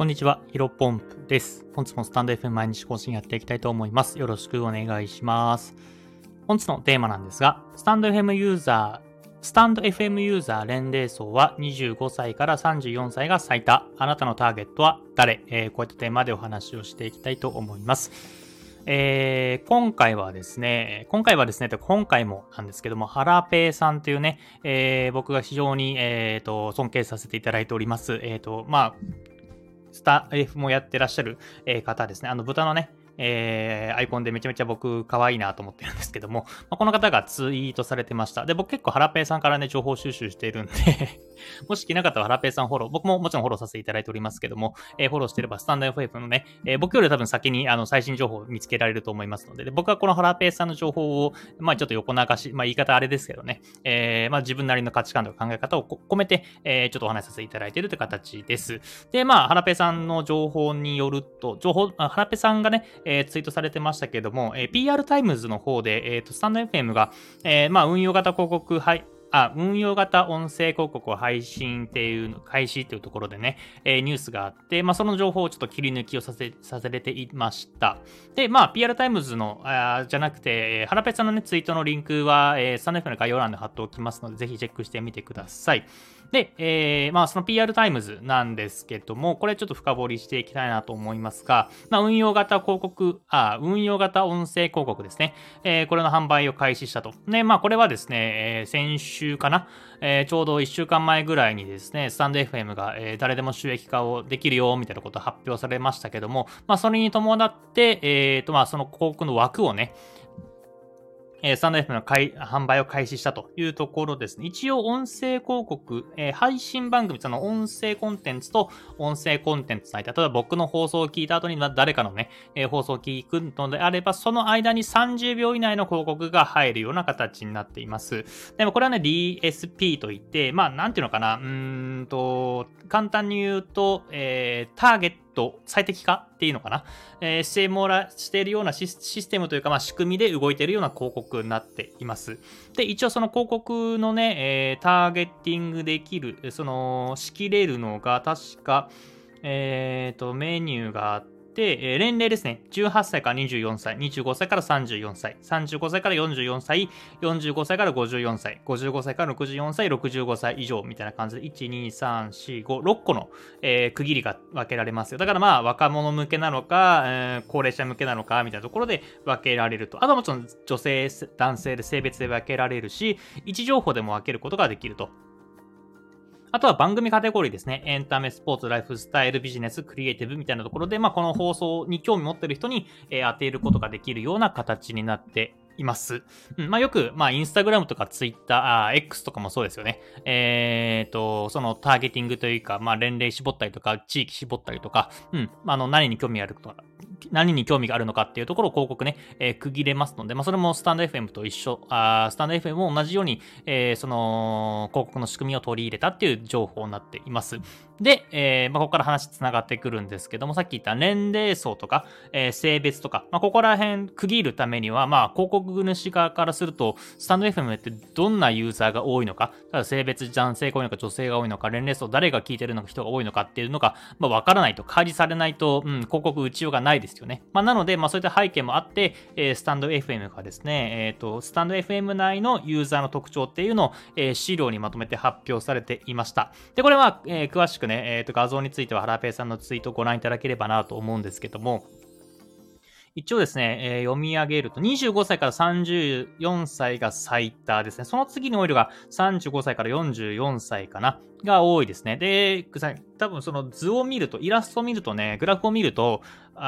こんにちは、ヒロポンプです。本日もスタンド FM 毎日更新やっていきたいと思います。よろしくお願いします。本日のテーマなんですが、スタンド FM ユーザー年齢層は25歳から34歳が最多。あなたのターゲットは誰？こういったテーマでお話をしていきたいと思います。今回もなんですけども、ハラペーさんというね、僕が非常に、尊敬させていただいております。スタッフもやってらっしゃる方ですね。豚のね、アイコンでめちゃめちゃ僕可愛いなと思ってるんですけども、この方がツイートされてました。で、僕結構ハラペーさんからね、情報収集しているんで、もし気なかったらハラペーさんフォロー、僕ももちろんフォローさせていただいておりますけども、フォローしてればスタンド FM のね、僕より多分先に最新情報を見つけられると思いますので、僕はこのハラペーさんの情報を、ちょっと横流し、言い方あれですけどね、自分なりの価値観とか考え方を込めて、ちょっとお話しさせていただいているという形です。で、ハラペーさんの情報によると、ハラペーさんがね、ツイートされてましたけども、PR タイムズの方で、スタンド FM が、運用型音声広告を開始っていうところでね、ニュースがあって、その情報をちょっと切り抜きをさせられていました。で、PR タイムズの、じゃなくて、ハラペさんのね、ツイートのリンクは、スタンド FM の概要欄で貼っておきますので、ぜひチェックしてみてください。で、その PR タイムズなんですけども、これちょっと深掘りしていきたいなと思いますが、運用型音声広告ですね。これの販売を開始したと。ね、これはですね、先週かな、ちょうど1週間前ぐらいにですね、スタンド FM が、誰でも収益化をできるよ、みたいなことを発表されましたけども、それに伴って、その広告の枠をね、スタンド FM の販売を開始したというところですね。一応音声広告、配信番組、その音声コンテンツと音声コンテンツの間、例えば僕の放送を聞いた後に誰かのね、放送を聞くのであれば、その間に30秒以内の広告が入るような形になっています。でもこれはね、DSP といって、簡単に言うと、ターゲット最適化っていうのかな、しているようなシステムというか、仕組みで動いているような広告になっています。で、一応その広告のね、ターゲッティングできる、仕切れるのが確か、メニューがあって、年齢ですね。18歳から24歳、25歳から34歳、35歳から44歳、45歳から54歳、55歳から64歳、65歳以上みたいな感じで、1、2、3、4、5、6個の、区切りが分けられますよ。だから若者向けなのか、高齢者向けなのかみたいなところで分けられると。あともちろん女性、男性で性別で分けられるし、位置情報でも分けることができると。あとは番組カテゴリーですね。エンタメ、スポーツ、ライフスタイル、ビジネス、クリエイティブみたいなところで、この放送に興味持ってる人に、当てることができるような形になっています。よく、Instagram とか Twitter、X とかもそうですよね。そのターゲティングというか、年齢絞ったりとか、地域絞ったりとか、何に興味があるのかっていうところを広告ね、区切れますので、それもスタンド FM と一緒、スタンド FM も同じように、その広告の仕組みを取り入れたっていう情報になっています。で、ここから話つながってくるんですけども、さっき言った年齢層とか、性別とか、ここら辺区切るためには、広告主側からすると、スタンド FM ってどんなユーザーが多いのか、性別、男性が多いのか、女性が多いのか、年齢層、誰が聞いてるのか、人が多いのかっていうのが、わからないと、開示されないと、広告打ちようがないですよね。なので、そういった背景もあって、スタンド FM がですね、スタンド FM 内のユーザーの特徴っていうのを、資料にまとめて発表されていました。で、これは、詳しくね、画像についてはハラペーさんのツイートをご覧いただければなと思うんですけども、一応ですね、読み上げると、25歳から34歳が最多ですね。その次に多いのが35歳から44歳かな。が多いですね。で、多分その図を見ると、イラストを見るとね、グラフを見ると、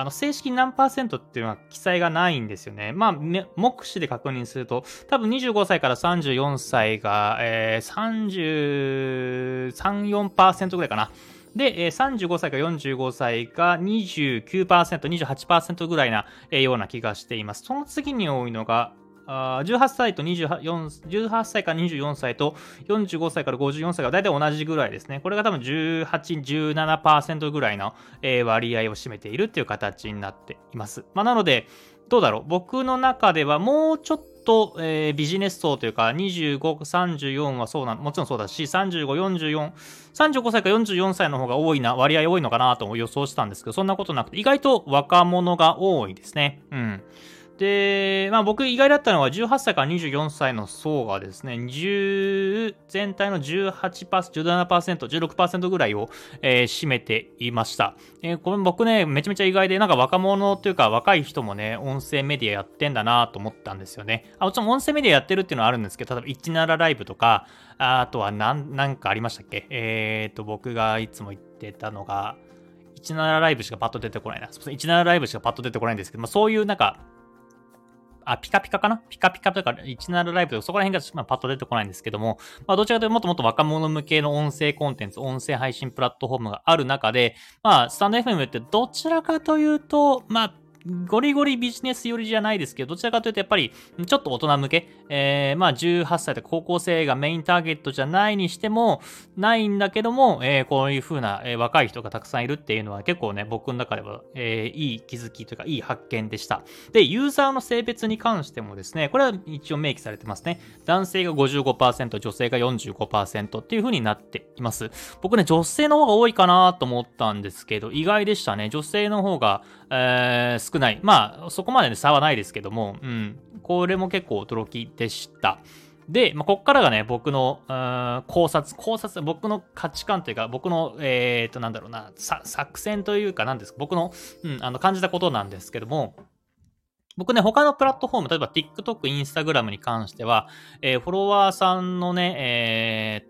正式に何%っていうのは記載がないんですよね。目視で確認すると、多分25歳から34歳が、4% ぐらいかな。で、35歳から45歳が 29%、28% ぐらいなような気がしています。その次に多いのが、18歳から24歳と45歳から54歳が大体同じぐらいですね。これが多分17% ぐらいの割合を占めているっていう形になっています。なので、どうだろう。僕の中ではもうちょっと、ビジネス層というか25、34はそうなもちろんそうだし35、44、35歳か44歳の方が多いな割合多いのかなと予想したんですけど、そんなことなくて意外と若者が多いですね。うん。で、まあ、僕意外だったのは18歳から24歳の層がですね、全体の 17%、16% ぐらいを、占めていました。これ僕ね、めちゃめちゃ意外で、なんか若者というか若い人もね、音声メディアやってんだなと思ったんですよね。もちろん音声メディアやってるっていうのはあるんですけど、例えば17ライブとか、あとはなんかありましたっけ？僕がいつも言ってたのが、17ライブしかパッと出てこないな。17ライブしかパッと出てこないんですけど、まあ、そういうなんか、ピカピカかな？ピカピカとか17ライブとかそこら辺が、まあ、パッと出てこないんですけども、まあ、どちらかというともっともっと若者向けの音声コンテンツ、音声配信プラットフォームがある中で、まあ、スタンド FM ってどちらかというと、まあ、ゴリゴリビジネス寄りじゃないですけど、どちらかというとやっぱりちょっと大人向け、まあ18歳とか高校生がメインターゲットじゃないにしてもないんだけども、こういう風な若い人がたくさんいるっていうのは結構ね、僕の中では、いい気づきというかいい発見でした。で、ユーザーの性別に関してもですね、これは一応明記されてますね。男性が 55%、女性が 45% っていう風になっています。僕ね、女性の方が多いかなと思ったんですけど、意外でしたね。女性の方が、少ない。まあ、そこまで、ね、差はないですけども、うん。これも結構驚きでした。で、まあ、こっからがね、僕の、考察、僕の価値観というか、僕の、なんだろうな、作戦というか、なんですか、僕の、感じたことなんですけども、僕ね、他のプラットフォーム、例えば TikTok、Instagram に関しては、フォロワーさんのね、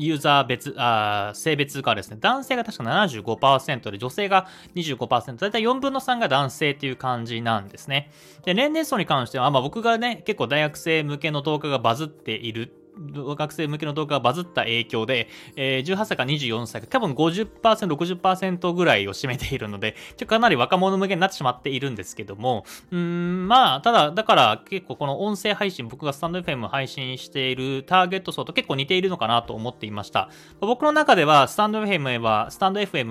ユーザー性別がですね、男性が確か 75% で女性が 25%、 だいたい4分の3が男性っていう感じなんですね。で、年齢層に関しては、まあ僕がね、結構大学生向けの動画がバズっている。学生向けの動画がバズった影響で、18歳から24歳が多分 50%、60% ぐらいを占めているので、かなり若者向けになってしまっているんですけども、まあ、ただ、だから結構この音声配信、僕がスタンド FM 配信しているターゲット層と結構似ているのかなと思っていました。僕の中では、スタンド FM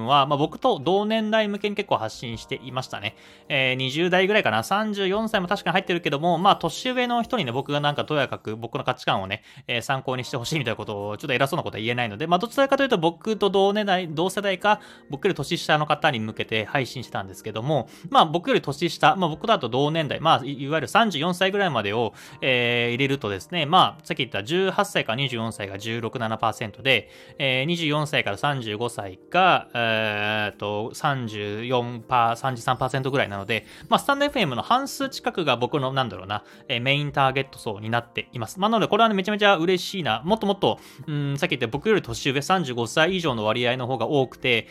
は、まあ僕と同年代向けに結構発信していましたね。20代ぐらいかな、34歳も確かに入ってるけども、まあ年上の人にね、僕がなんかとやかく僕の価値観をね、参考にしてほしいみたいなことをちょっと偉そうなことは言えないので、まあどちらかというと僕と同世代か僕より年下の方に向けて配信してたんですけども、まあ僕より年下、まあ僕だと同年代、まあいわゆる34歳ぐらいまでを、入れるとですね、まあさっき言った18歳から24歳が 16.7% で、24歳から35歳が33% ぐらいなので、まあスタンド FM の半数近くが僕のなんだろうな、メインターゲット層になっています。まあなのでこれはね、めちゃめちゃ嬉しいな。もっともっと、さっき言った僕より年上35歳以上の割合の方が多くて、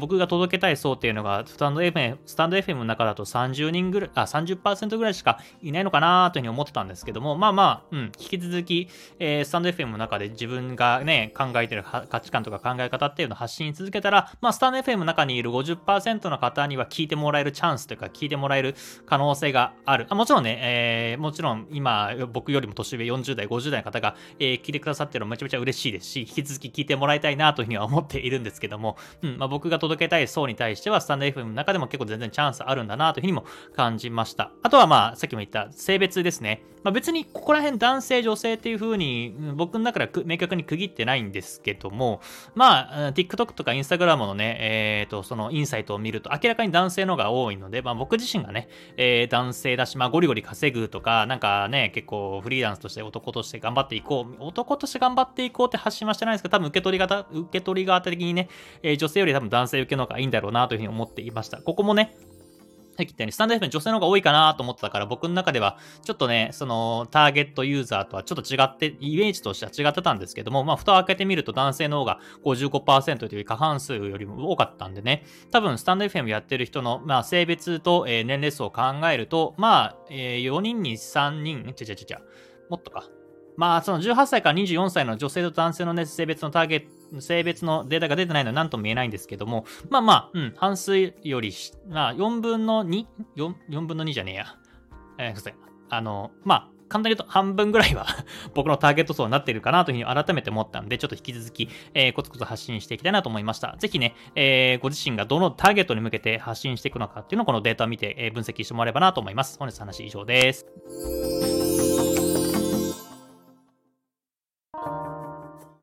僕が届けたい層っていうのがスタンド FM の中だと30% ぐらいしかいないのかなというふうに思ってたんですけども、まあまあ、うん、引き続き、スタンド FM の中で自分がね、考えてる価値観とか考え方っていうのを発信続けたら、まあ、スタンド FM の中にいる 50% の方には聞いてもらえるチャンスというか、聞いてもらえる可能性がある。もちろんね、もちろん今、僕よりも年上40代、50代の方が聞いてくださってるのめちゃめちゃ嬉しいですし、引き続き聞いてもらいたいなというふうには思っているんですけども、まあ、僕が届けたい層に対してはスタンド FM の中でも結構全然チャンスあるんだなというふうにも感じました。あとはまあさっきも言った性別ですね。まあ、別にここら辺男性女性っていうふうに僕の中では明確に区切ってないんですけども、まあ TikTok とか Instagram のね、そのインサイトを見ると明らかに男性の方が多いので、まあ、僕自身がね、男性だし、まあゴリゴリ稼ぐとかなんかね、結構フリーランスとして男として男として頑張っていこうって発信はしてないんですけど、多分受け取り方的にね、女性より多分男性受けの方がいいんだろうなというふうに思っていました。ここもね、さっき言ったようにスタンド FM 女性の方が多いかなと思ってたから、僕の中ではちょっとね、そのターゲットユーザーとはちょっと違って、イメージとしては違ってたんですけども、まあ蓋を開けてみると男性の方が 55% という過半数よりも多かったんでね、多分スタンド FM やってる人のまあ性別と年齢層を考えると、まあ4人に3人もっとか、まあその18歳から24歳の女性と男性のね、性別のデータが出てないのは何とも言えないんですけども、まあまあ、うん、半数より、まあ4分の2じゃねえや。まあ簡単に言うと半分ぐらいは僕のターゲット層になっているかなというふうに改めて思ったので、ちょっと引き続き、コツコツ発信していきたいなと思いました。ぜひね、ご自身がどのターゲットに向けて発信していくのかっていうのをこのデータを見て、分析してもらえればなと思います。本日の話以上です。